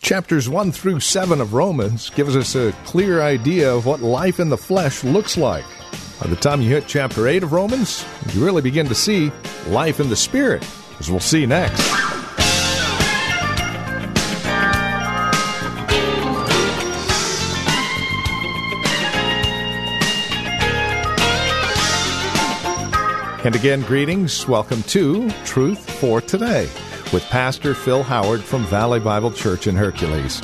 Chapters 1 through 7 of Romans gives us a clear idea of what life in the flesh looks like. By the time you hit chapter 8 of Romans, you really begin to see life in the Spirit, as we'll see next. And again, greetings. Welcome to Truth for Today, with Pastor Phil Howard from Valley Bible Church in Hercules.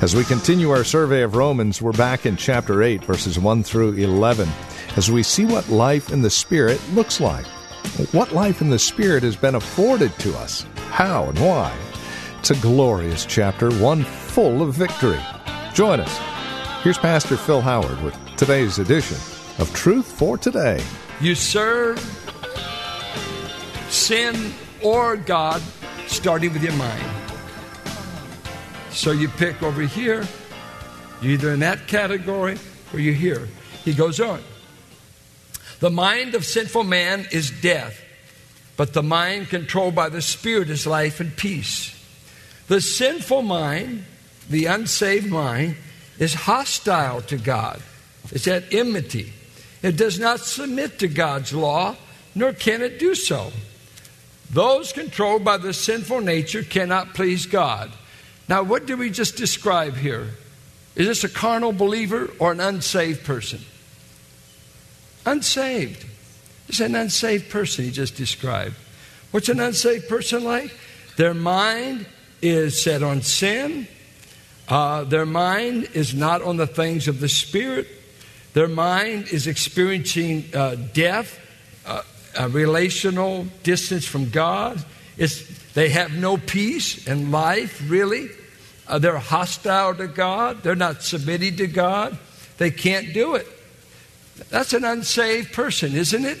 As we continue our survey of Romans, we're back in chapter 8, verses 1 through 11, as we see what life in the Spirit looks like. What life in the Spirit has been afforded to us, how and why. It's a glorious chapter, one full of victory. Join us. Here's Pastor Phil Howard with today's edition of Truth for Today. You serve sin or God, starting with your mind. So you pick over here, you're either in that category or you're here. He goes on. The mind of sinful man is death, but the mind controlled by the Spirit is life and peace. The sinful mind, the unsaved mind, is hostile to God. It's at enmity. It does not submit to God's law, nor can it do so. Those controlled by the sinful nature cannot please God. Now, what did we just describe here? Is this a carnal believer or an unsaved person? Unsaved. It's an unsaved person he just described. What's an unsaved person like? Their mind is set on sin. Their mind is not on the things of the Spirit. Their mind is experiencing death. A relational distance from God. They have no peace in life, really. They're hostile to God. They're not submitting to God. They can't do it. That's an unsaved person, isn't it?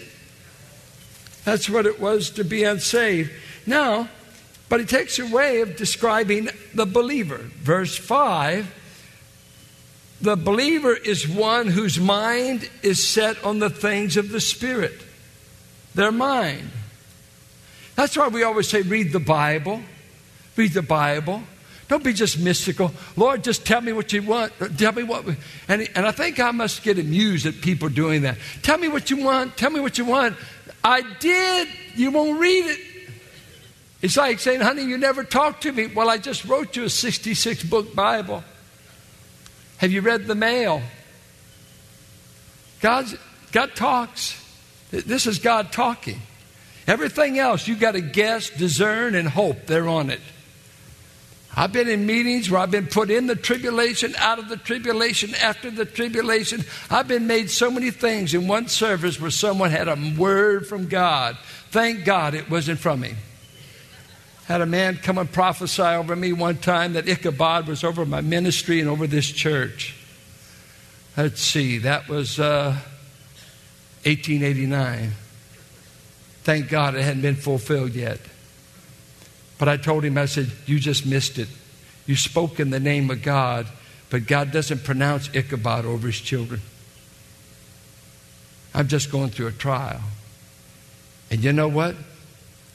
That's what it was to be unsaved. Now, but it takes a way of describing the believer. Verse 5, the believer is one whose mind is set on the things of the Spirit. Their mind. That's why we always say, read the Bible. Read the Bible. Don't be just mystical. Lord, just tell me what you want. Tell me what. And I think I must get amused at people doing that. Tell me what you want. Tell me what you want. I did. You won't read it. It's like saying, honey, you never talked to me. Well, I just wrote you a 66-book Bible. Have you read the mail? God talks. This is God talking. Everything else, you've got to guess, discern, and hope they're on it. I've been in meetings where I've been put in the tribulation, out of the tribulation, after the tribulation. I've been made so many things in one service where someone had a word from God. Thank God it wasn't from him. Had a man come and prophesy over me one time that Ichabod was over my ministry and over this church. Let's see, that was 1889. Thank God it hadn't been fulfilled yet. But I told him, I said, you just missed it. You spoke in the name of God, but God doesn't pronounce Ichabod over his children. I'm just going through a trial. And you know what?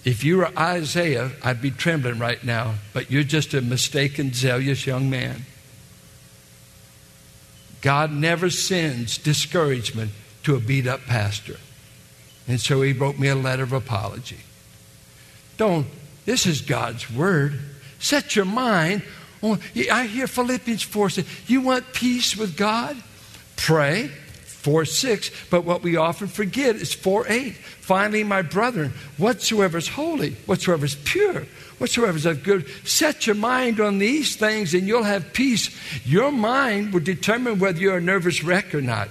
If you were Isaiah, I'd be trembling right now, but you're just a mistaken, zealous young man. God never sends discouragement to a beat-up pastor. And so he wrote me a letter of apology. This is God's word. Set your mind on. I hear Philippians 4 say, you want peace with God? Pray. 4:6. But what we often forget is 4:8. Finally, my brethren, whatsoever is holy, whatsoever is pure, whatsoever is of good, set your mind on these things and you'll have peace. Your mind will determine whether you're a nervous wreck or not.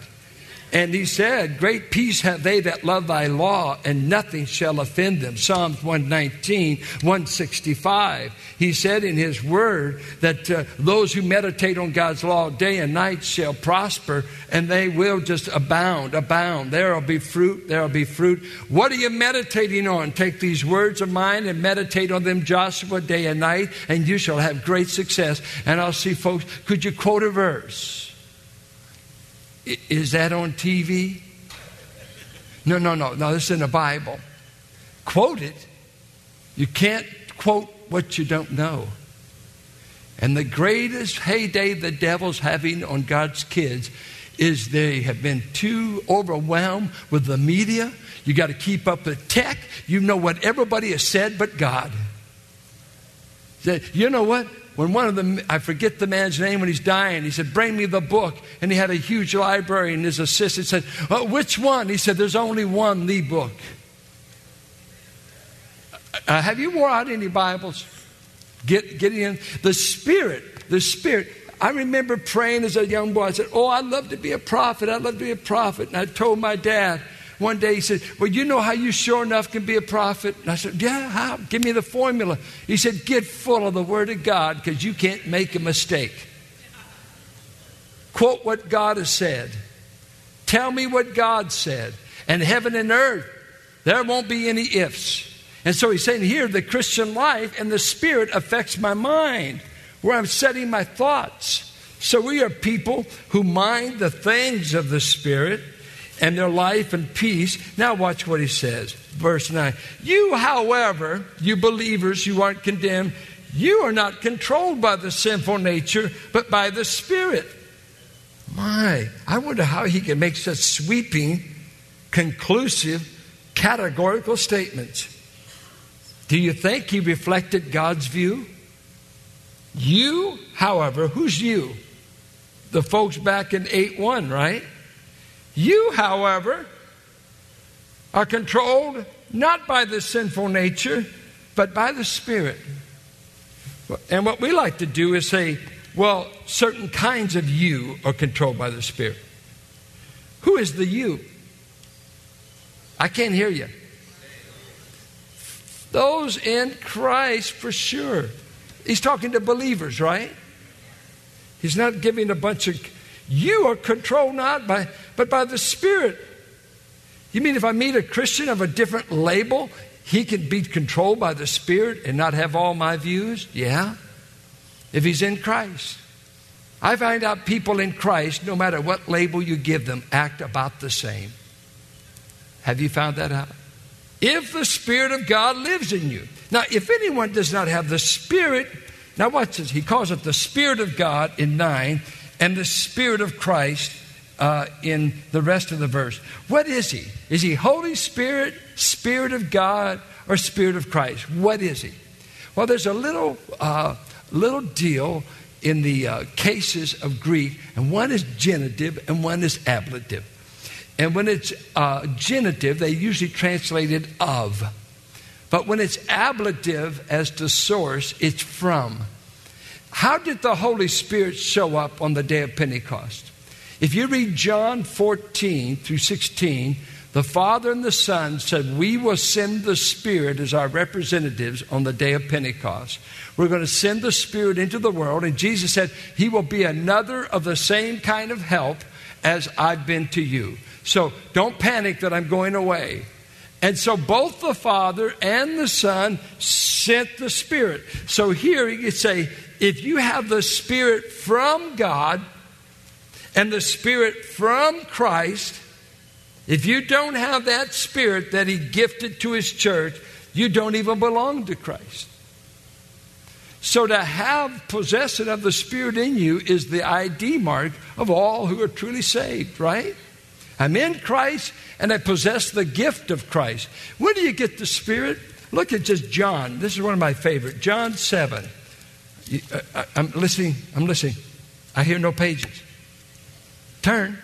And he said, great peace have they that love thy law, and nothing shall offend them. Psalms 119, 165. He said in his word that those who meditate on God's law day and night shall prosper, and they will just abound. There will be fruit. What are you meditating on? Take these words of mine and meditate on them, Joshua, day and night, and you shall have great success. And I'll see, folks, could you quote a verse? Is that on TV? No, this is in the Bible. Quote it. You can't quote what you don't know. And the greatest heyday the devil's having on God's kids is they have been too overwhelmed with the media. You got to keep up with tech. You know what everybody has said but God. You know what? When one of them, I forget the man's name, when he's dying, he said, bring me the book. And he had a huge library, and his assistant said, oh, which one? He said, there's only one, the book. Have you wore out any Bibles? Get in. The Spirit. I remember praying as a young boy. I said, oh, I'd love to be a prophet. And I told my dad. One day he said, well, you know how you sure enough can be a prophet? And I said, yeah, how? Give me the formula. He said, get full of the Word of God, because you can't make a mistake. Quote what God has said. Tell me what God said. And heaven and earth, there won't be any ifs. And so he's saying here, the Christian life and the Spirit affects my mind, where I'm setting my thoughts. So we are people who mind the things of the Spirit, and their life and peace. Now watch what he says. Verse 9. You, however, you believers, you aren't condemned. You are not controlled by the sinful nature, but by the Spirit. My, I wonder how he can make such sweeping, conclusive, categorical statements. Do you think he reflected God's view? You, however, who's you? The folks back in 8:1, right? You, however, are controlled not by the sinful nature, but by the Spirit. And what we like to do is say, well, certain kinds of you are controlled by the Spirit. Who is the you? I can't hear you. Those in Christ, for sure. He's talking to believers, right? He's not giving a bunch of... You are controlled not by, but by the Spirit. You mean if I meet a Christian of a different label, he can be controlled by the Spirit and not have all my views? Yeah. If he's in Christ. I find out people in Christ, no matter what label you give them, act about the same. Have you found that out? If the Spirit of God lives in you. Now, if anyone does not have the Spirit, now watch this. He calls it the Spirit of God in 9. And the Spirit of Christ in the rest of the verse. What is he? Is he Holy Spirit, Spirit of God, or Spirit of Christ? What is he? Well, there's a little deal in the cases of Greek. And one is genitive and one is ablative. And when it's genitive, they usually translate it of. But when it's ablative as to source, it's from. How did the Holy Spirit show up on the day of Pentecost? If you read John 14 through 16, the Father and the Son said, we will send the Spirit as our representatives on the day of Pentecost. We're going to send the Spirit into the world. And Jesus said, he will be another of the same kind of help as I've been to you. So don't panic that I'm going away. And so both the Father and the Son sent the Spirit. So here you could say, if you have the Spirit from God and the Spirit from Christ, if you don't have that Spirit that he gifted to his church, you don't even belong to Christ. So to have possession of the Spirit in you is the ID mark of all who are truly saved, right? I'm in Christ and I possess the gift of Christ. Where do you get the Spirit? Look at just John. This is one of my favorite. John 7. I'm listening. I hear no pages. Turn.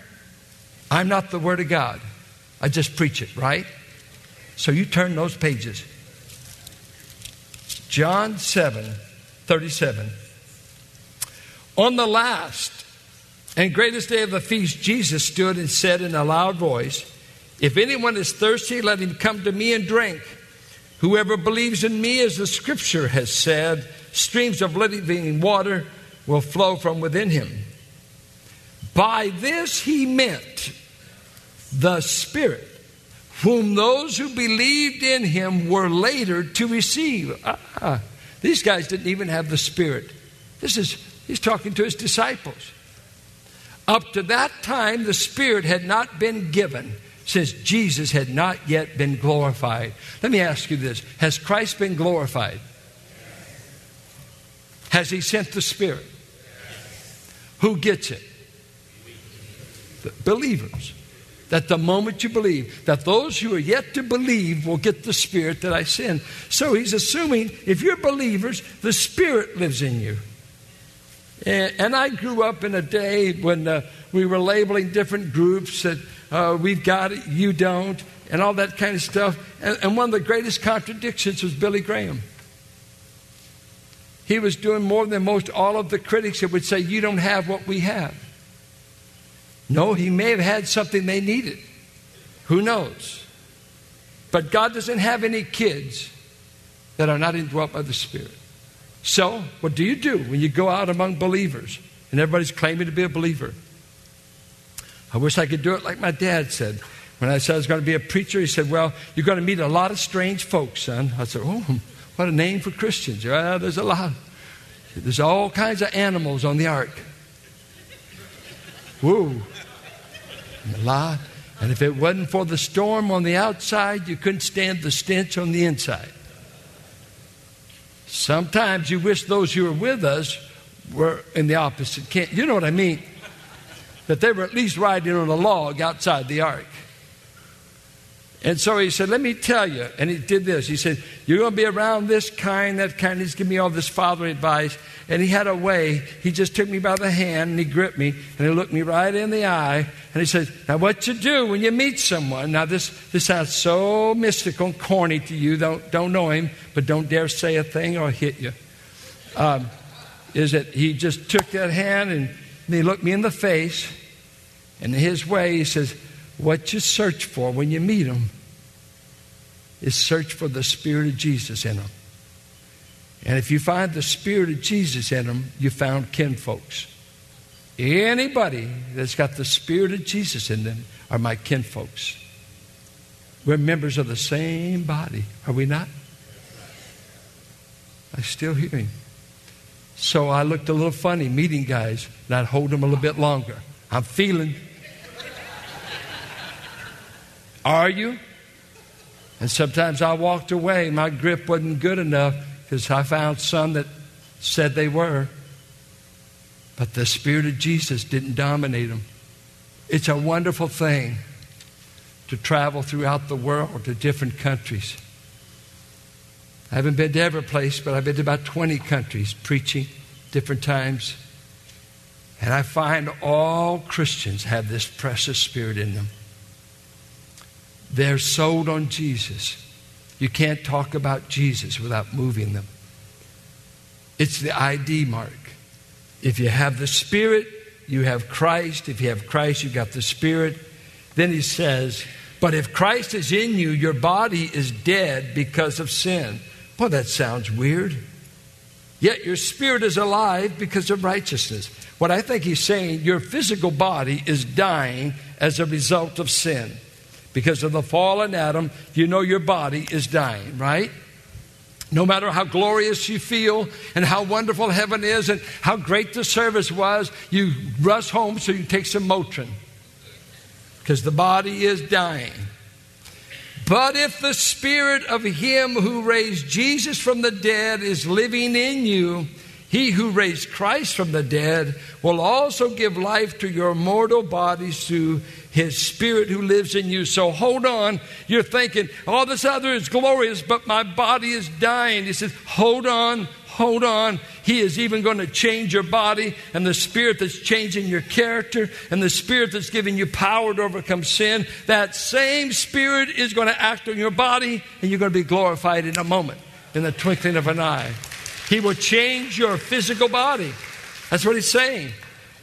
I'm not the Word of God. I just preach it, right? So you turn those pages. John 7, 37. On the last And greatest day of the feast, Jesus stood and said in a loud voice, "If anyone is thirsty, let him come to me and drink. Whoever believes in me, as the scripture has said, streams of living water will flow from within him." By this he meant the Spirit, whom those who believed in him were later to receive. These guys didn't even have the Spirit. He's talking to his disciples. Up to that time, the Spirit had not been given, since Jesus had not yet been glorified. Let me ask you this. Has Christ been glorified? Has he sent the Spirit? Who gets it? The believers. That the moment you believe, that those who are yet to believe will get the Spirit that I send. So he's assuming if you're believers, the Spirit lives in you. And I grew up in a day when we were labeling different groups that we've got it, you don't, and all that kind of stuff. And one of the greatest contradictions was Billy Graham. He was doing more than most all of the critics that would say, you don't have what we have. No, he may have had something they needed. Who knows? But God doesn't have any kids that are not indwelt by the Spirit. So, what do you do when you go out among believers and everybody's claiming to be a believer? I wish I could do it like my dad said. When I said I was going to be a preacher, he said, well, you're going to meet a lot of strange folks, son. I said, oh, what a name for Christians. Well, there's a lot. There's all kinds of animals on the ark. Woo. A lot. And if it wasn't for the storm on the outside, you couldn't stand the stench on the inside. Sometimes you wish those who were with us were in the opposite camp. You know what I mean? That they were at least riding on a log outside the ark. And so he said, let me tell you. And he did this. He said, you're going to be around this kind, that kind. He's giving me all this fatherly advice. And he had a way. He just took me by the hand and he gripped me. And he looked me right in the eye. And he said, now what you do when you meet someone. Now this sounds so mystical and corny to you. Don't know him, but don't dare say a thing or hit you. Is that he just took that hand and he looked me in the face. And in his way, he says, what you search for when you meet them is search for the Spirit of Jesus in them. And if you find the Spirit of Jesus in them, you found kinfolks. Anybody that's got the Spirit of Jesus in them are my kinfolks. We're members of the same body, are we not? I still hear him. So I looked a little funny meeting guys, and I'd hold them a little bit longer. I'm feeling. Are you? And sometimes I walked away. My grip wasn't good enough because I found some that said they were. But the Spirit of Jesus didn't dominate them. It's a wonderful thing to travel throughout the world to different countries. I haven't been to every place, but I've been to about 20 countries preaching different times. And I find all Christians have this precious Spirit in them. They're sold on Jesus. You can't talk about Jesus without moving them. It's the ID mark. If you have the Spirit, you have Christ. If you have Christ, you've got the Spirit. Then he says, but if Christ is in you, your body is dead because of sin. Boy, that sounds weird. Yet your spirit is alive because of righteousness. What I think he's saying, your physical body is dying as a result of sin. Because of the fallen Adam, you know your body is dying, right? No matter how glorious you feel and how wonderful heaven is and how great the service was, you rush home so you take some Motrin. Because the body is dying. But if the Spirit of him who raised Jesus from the dead is living in you, he who raised Christ from the dead will also give life to your mortal bodies through his Spirit who lives in you. So hold on. You're thinking, all this other is glorious, but my body is dying. He says, hold on, hold on. He is even going to change your body, and the Spirit that's changing your character, and the Spirit that's giving you power to overcome sin. That same Spirit is going to act on your body, and you're going to be glorified in a moment, in the twinkling of an eye. He will change your physical body. That's what he's saying.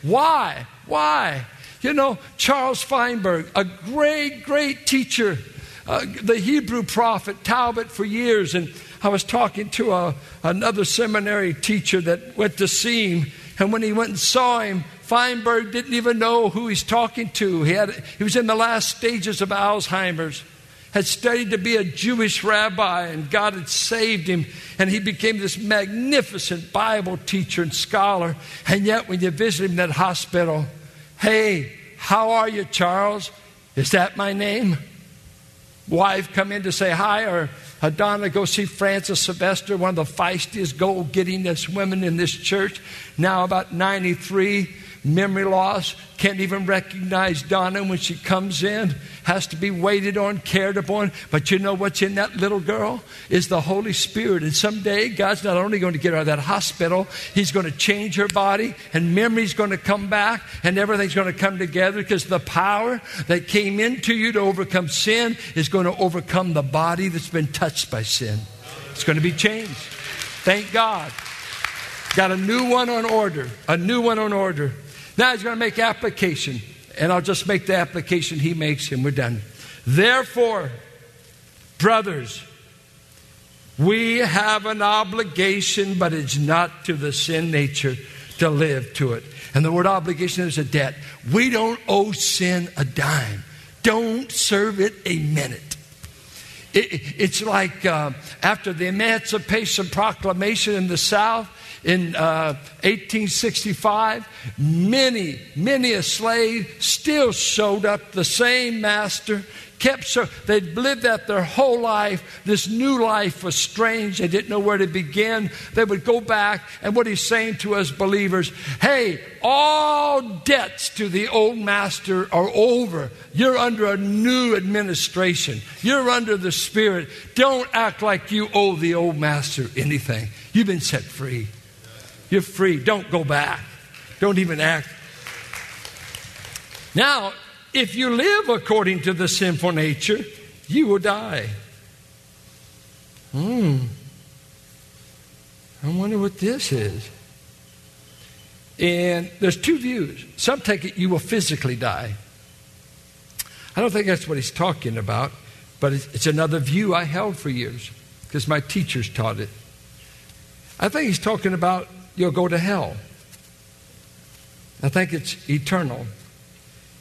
Why? Why? You know, Charles Feinberg, a great, great teacher, the Hebrew prophet Talbot for years. And I was talking to another seminary teacher that went to see him. And when he went and saw him, Feinberg didn't even know who he's talking to. He was in the last stages of Alzheimer's, had studied to be a Jewish rabbi, and God had saved him. And he became this magnificent Bible teacher and scholar. And yet when you visit him in that hospital, "Hey, how are you, Charles? Is that my name?" Wife come in to say hi, or Adonna, go see Frances Sylvester, one of the feistiest, goal-gettingest women in this church. Now about 93, memory loss, can't even recognize Donna when she comes in. Has to be waited on, cared upon. But you know what's in that little girl? Is the Holy Spirit. And someday, God's not only going to get her out of that hospital, He's going to change her body, and memory's going to come back, and everything's going to come together, because the power that came into you to overcome sin is going to overcome the body that's been touched by sin. It's going to be changed. Thank God. Got a new one on order. A new one on order. Now he's going to make application. And I'll just make the application he makes, and we're done. Therefore, brothers, we have an obligation, but it's not to the sin nature to live to it. And the word obligation is a debt. We don't owe sin a dime. Don't serve it a minute. It's like after the Emancipation Proclamation in the South in 1865, many a slave still showed up the same master. They'd lived that their whole life. This new life was strange. They didn't know where to begin. They would go back, and what he's saying to us believers, hey, all debts to the old master are over. You're under a new administration. You're under the Spirit. Don't act like you owe the old master anything. You've been set free. You're free. Don't go back. Don't even act. Now, if you live according to the sinful nature, you will die. I wonder what this is. And there's two views. Some take it you will physically die. I don't think that's what he's talking about, but it's another view I held for years because my teachers taught it. I think he's talking about you'll go to hell. I think it's eternal.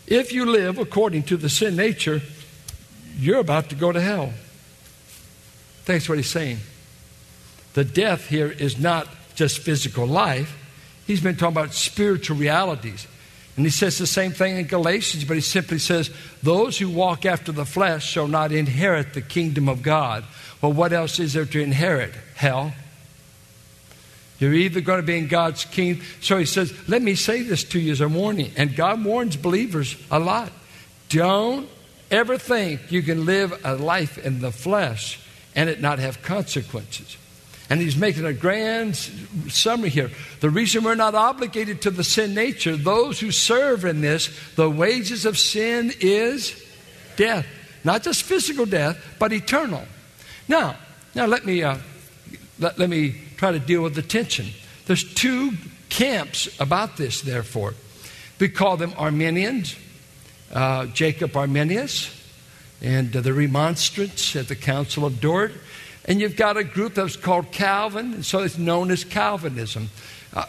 If you live according to the sin nature, you're about to go to hell. That's what he's saying. The death here is not just physical life. He's been talking about spiritual realities. And he says the same thing in Galatians, but he simply says, those who walk after the flesh shall not inherit the kingdom of God. Well, what else is there to inherit? Hell. You're either going to be in God's kingdom. So he says, let me say this to you as a warning. And God warns believers a lot. Don't ever think you can live a life in the flesh and it not have consequences. And he's making a grand summary here. The reason we're not obligated to the sin nature, those who serve in this, the wages of sin is death. Not just physical death, but eternal. Now let me try to deal with the tension. There's two camps about this, therefore. We call them Arminians, Jacob Arminius, and the Remonstrants at the Council of Dort. And you've got a group that's called Calvin, and so it's known as Calvinism.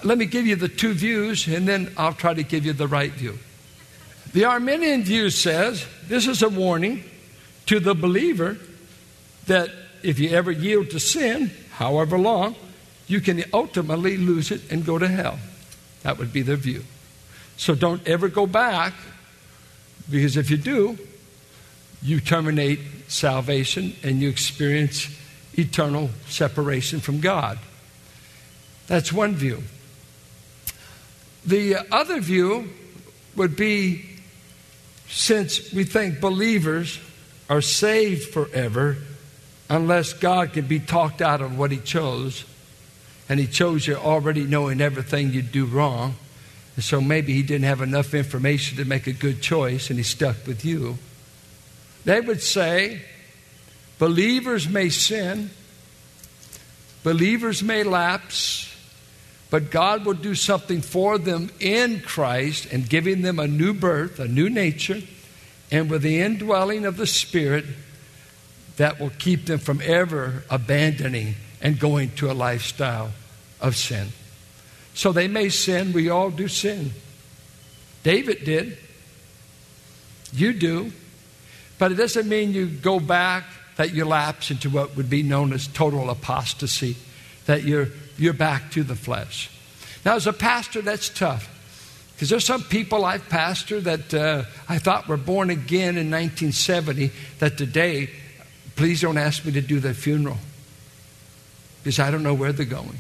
Let me give you the two views, and then I'll try to give you the right view. The Arminian view says, this is a warning to the believer that if you ever yield to sin, however long, you can ultimately lose it and go to hell. That would be their view. So don't ever go back, because if you do, you terminate salvation and you experience eternal separation from God. That's one view. The other view would be, since we think believers are saved forever, unless God can be talked out of what He chose, and He chose you already knowing everything you do wrong, and so maybe He didn't have enough information to make a good choice, and He stuck with you. They would say, believers may sin, believers may lapse, but God will do something for them in Christ and giving them a new birth, a new nature, and with the indwelling of the Spirit that will keep them from ever abandoning and going to a lifestyle of sin. So they may sin. We all do sin. David did. You do. But it doesn't mean you go back, that you lapse into what would be known as total apostasy, that you're back to the flesh. Now, as a pastor, that's tough. Because there's some people I've pastored that I thought were born again in 1970 that today, please don't ask me to do their funeral. Because I don't know where they're going.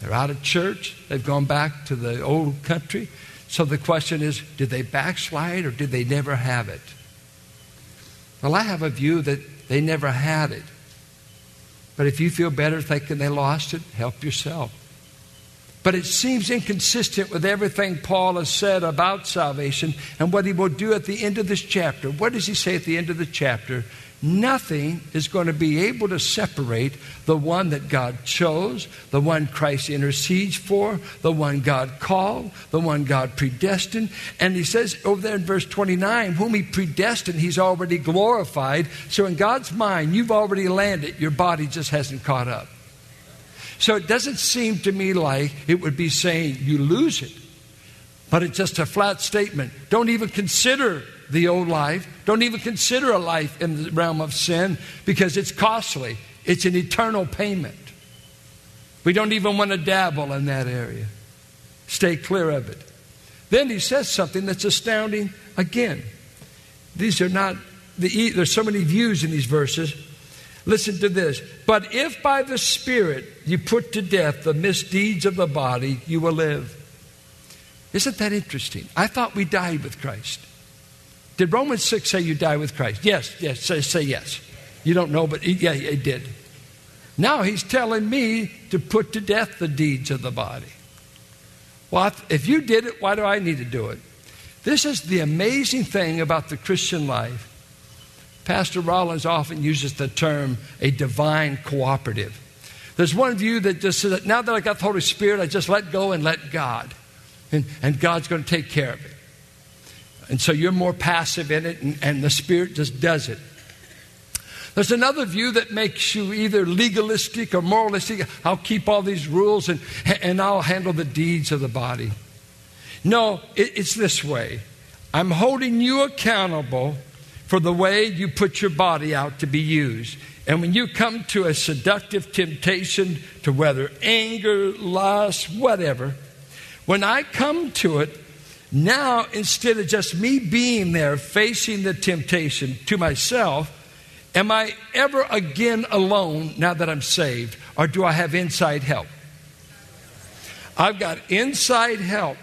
They're out of church. They've gone back to the old country. So the question is, did they backslide or did they never have it? Well, I have a view that they never had it. But if you feel better thinking they lost it, help yourself. But it seems inconsistent with everything Paul has said about salvation and what he will do at the end of this chapter. What does he say at the end of the chapter? Nothing is going to be able to separate the one that God chose, the one Christ intercedes for, the one God called, the one God predestined. And he says over there in verse 29, whom he predestined, he's already glorified. So in God's mind, you've already landed. Your body just hasn't caught up. So it doesn't seem to me like it would be saying you lose it. But it's just a flat statement. Don't even consider the old life. Don't even consider a life in the realm of sin because it's costly. It's an eternal payment. We don't even want to dabble in that area. Stay clear of it. Then he says something that's astounding again. There's so many views in these verses. Listen to this. But if by the Spirit you put to death the misdeeds of the body, you will live. Isn't that interesting? I thought we died with Christ. Did Romans 6 say you die with Christ? Yes, say yes. You don't know, but yeah, it did. Now he's telling me to put to death the deeds of the body. Well, if you did it, why do I need to do it? This is the amazing thing about the Christian life. Pastor Rollins often uses the term a divine cooperative. There's one view that just says that now that I got the Holy Spirit, I just let go and let God. And God's going to take care of it. And so you're more passive in it, and the Spirit just does it. There's another view that makes you either legalistic or moralistic. I'll keep all these rules, and I'll handle the deeds of the body. No, it's this way. I'm holding you accountable for the way you put your body out to be used. And when you come to a seductive temptation to whether anger, lust, whatever, when I come to it, now, instead of just me being there facing the temptation to myself, am I ever again alone now that I'm saved? Or do I have inside help? I've got inside help.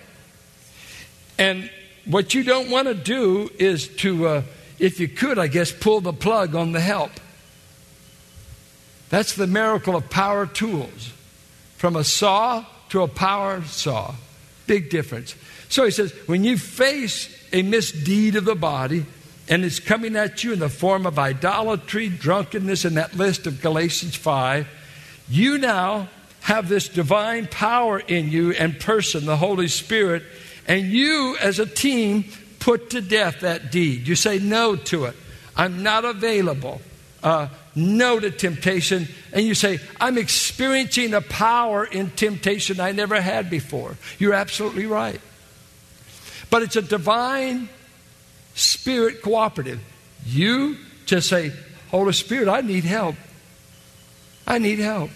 And what you don't want to do is to, if you could, I guess, pull the plug on the help. That's the miracle of power tools. From a saw to a power saw. Big difference. So he says, when you face a misdeed of the body, and it's coming at you in the form of idolatry, drunkenness, and that list of Galatians 5, you now have this divine power in you and person, the Holy Spirit, and you as a team put to death that deed. You say no to it. I'm not available. No to temptation. And you say, I'm experiencing a power in temptation I never had before. You're absolutely right. But it's a divine Spirit cooperative. You just say, Holy Spirit, I need help. I need help.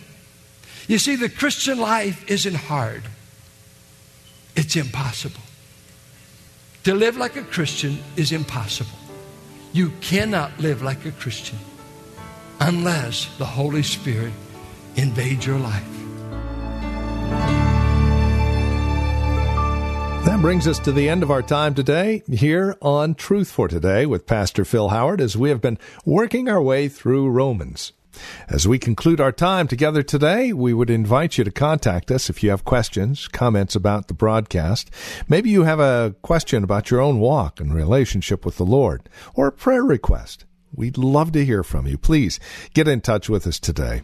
You see, the Christian life isn't hard. It's impossible. To live like a Christian is impossible. You cannot live like a Christian unless the Holy Spirit invades your life. That brings us to the end of our time today here on Truth for Today with Pastor Phil Howard as we have been working our way through Romans. As we conclude our time together today, we would invite you to contact us if you have questions, comments about the broadcast. Maybe you have a question about your own walk and relationship with the Lord or a prayer request. We'd love to hear from you. Please get in touch with us today.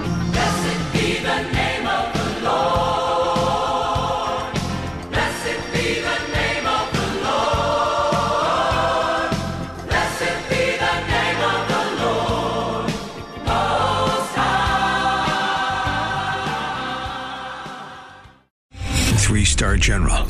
Blessed be the name of the Lord. General